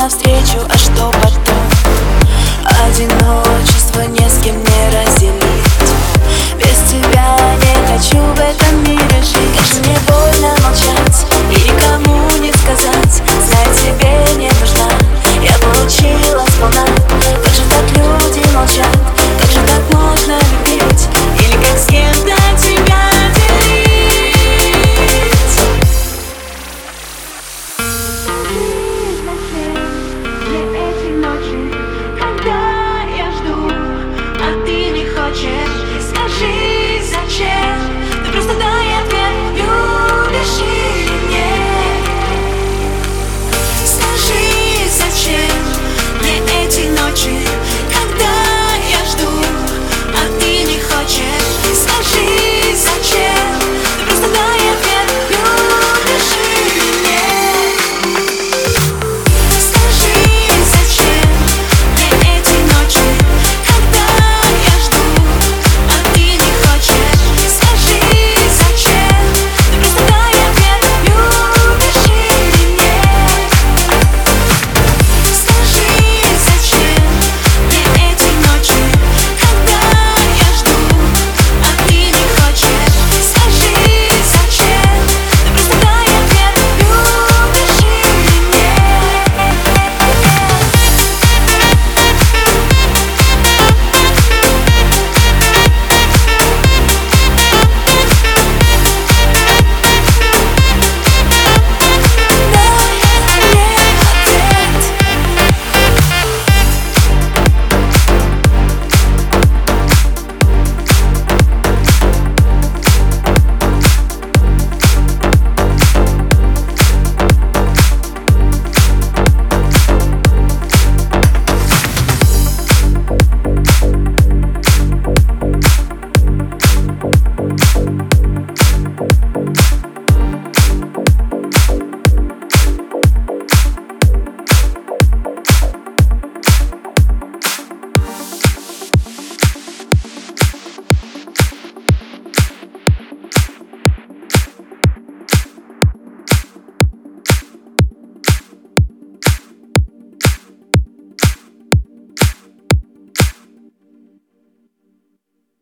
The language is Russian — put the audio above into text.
навстречу.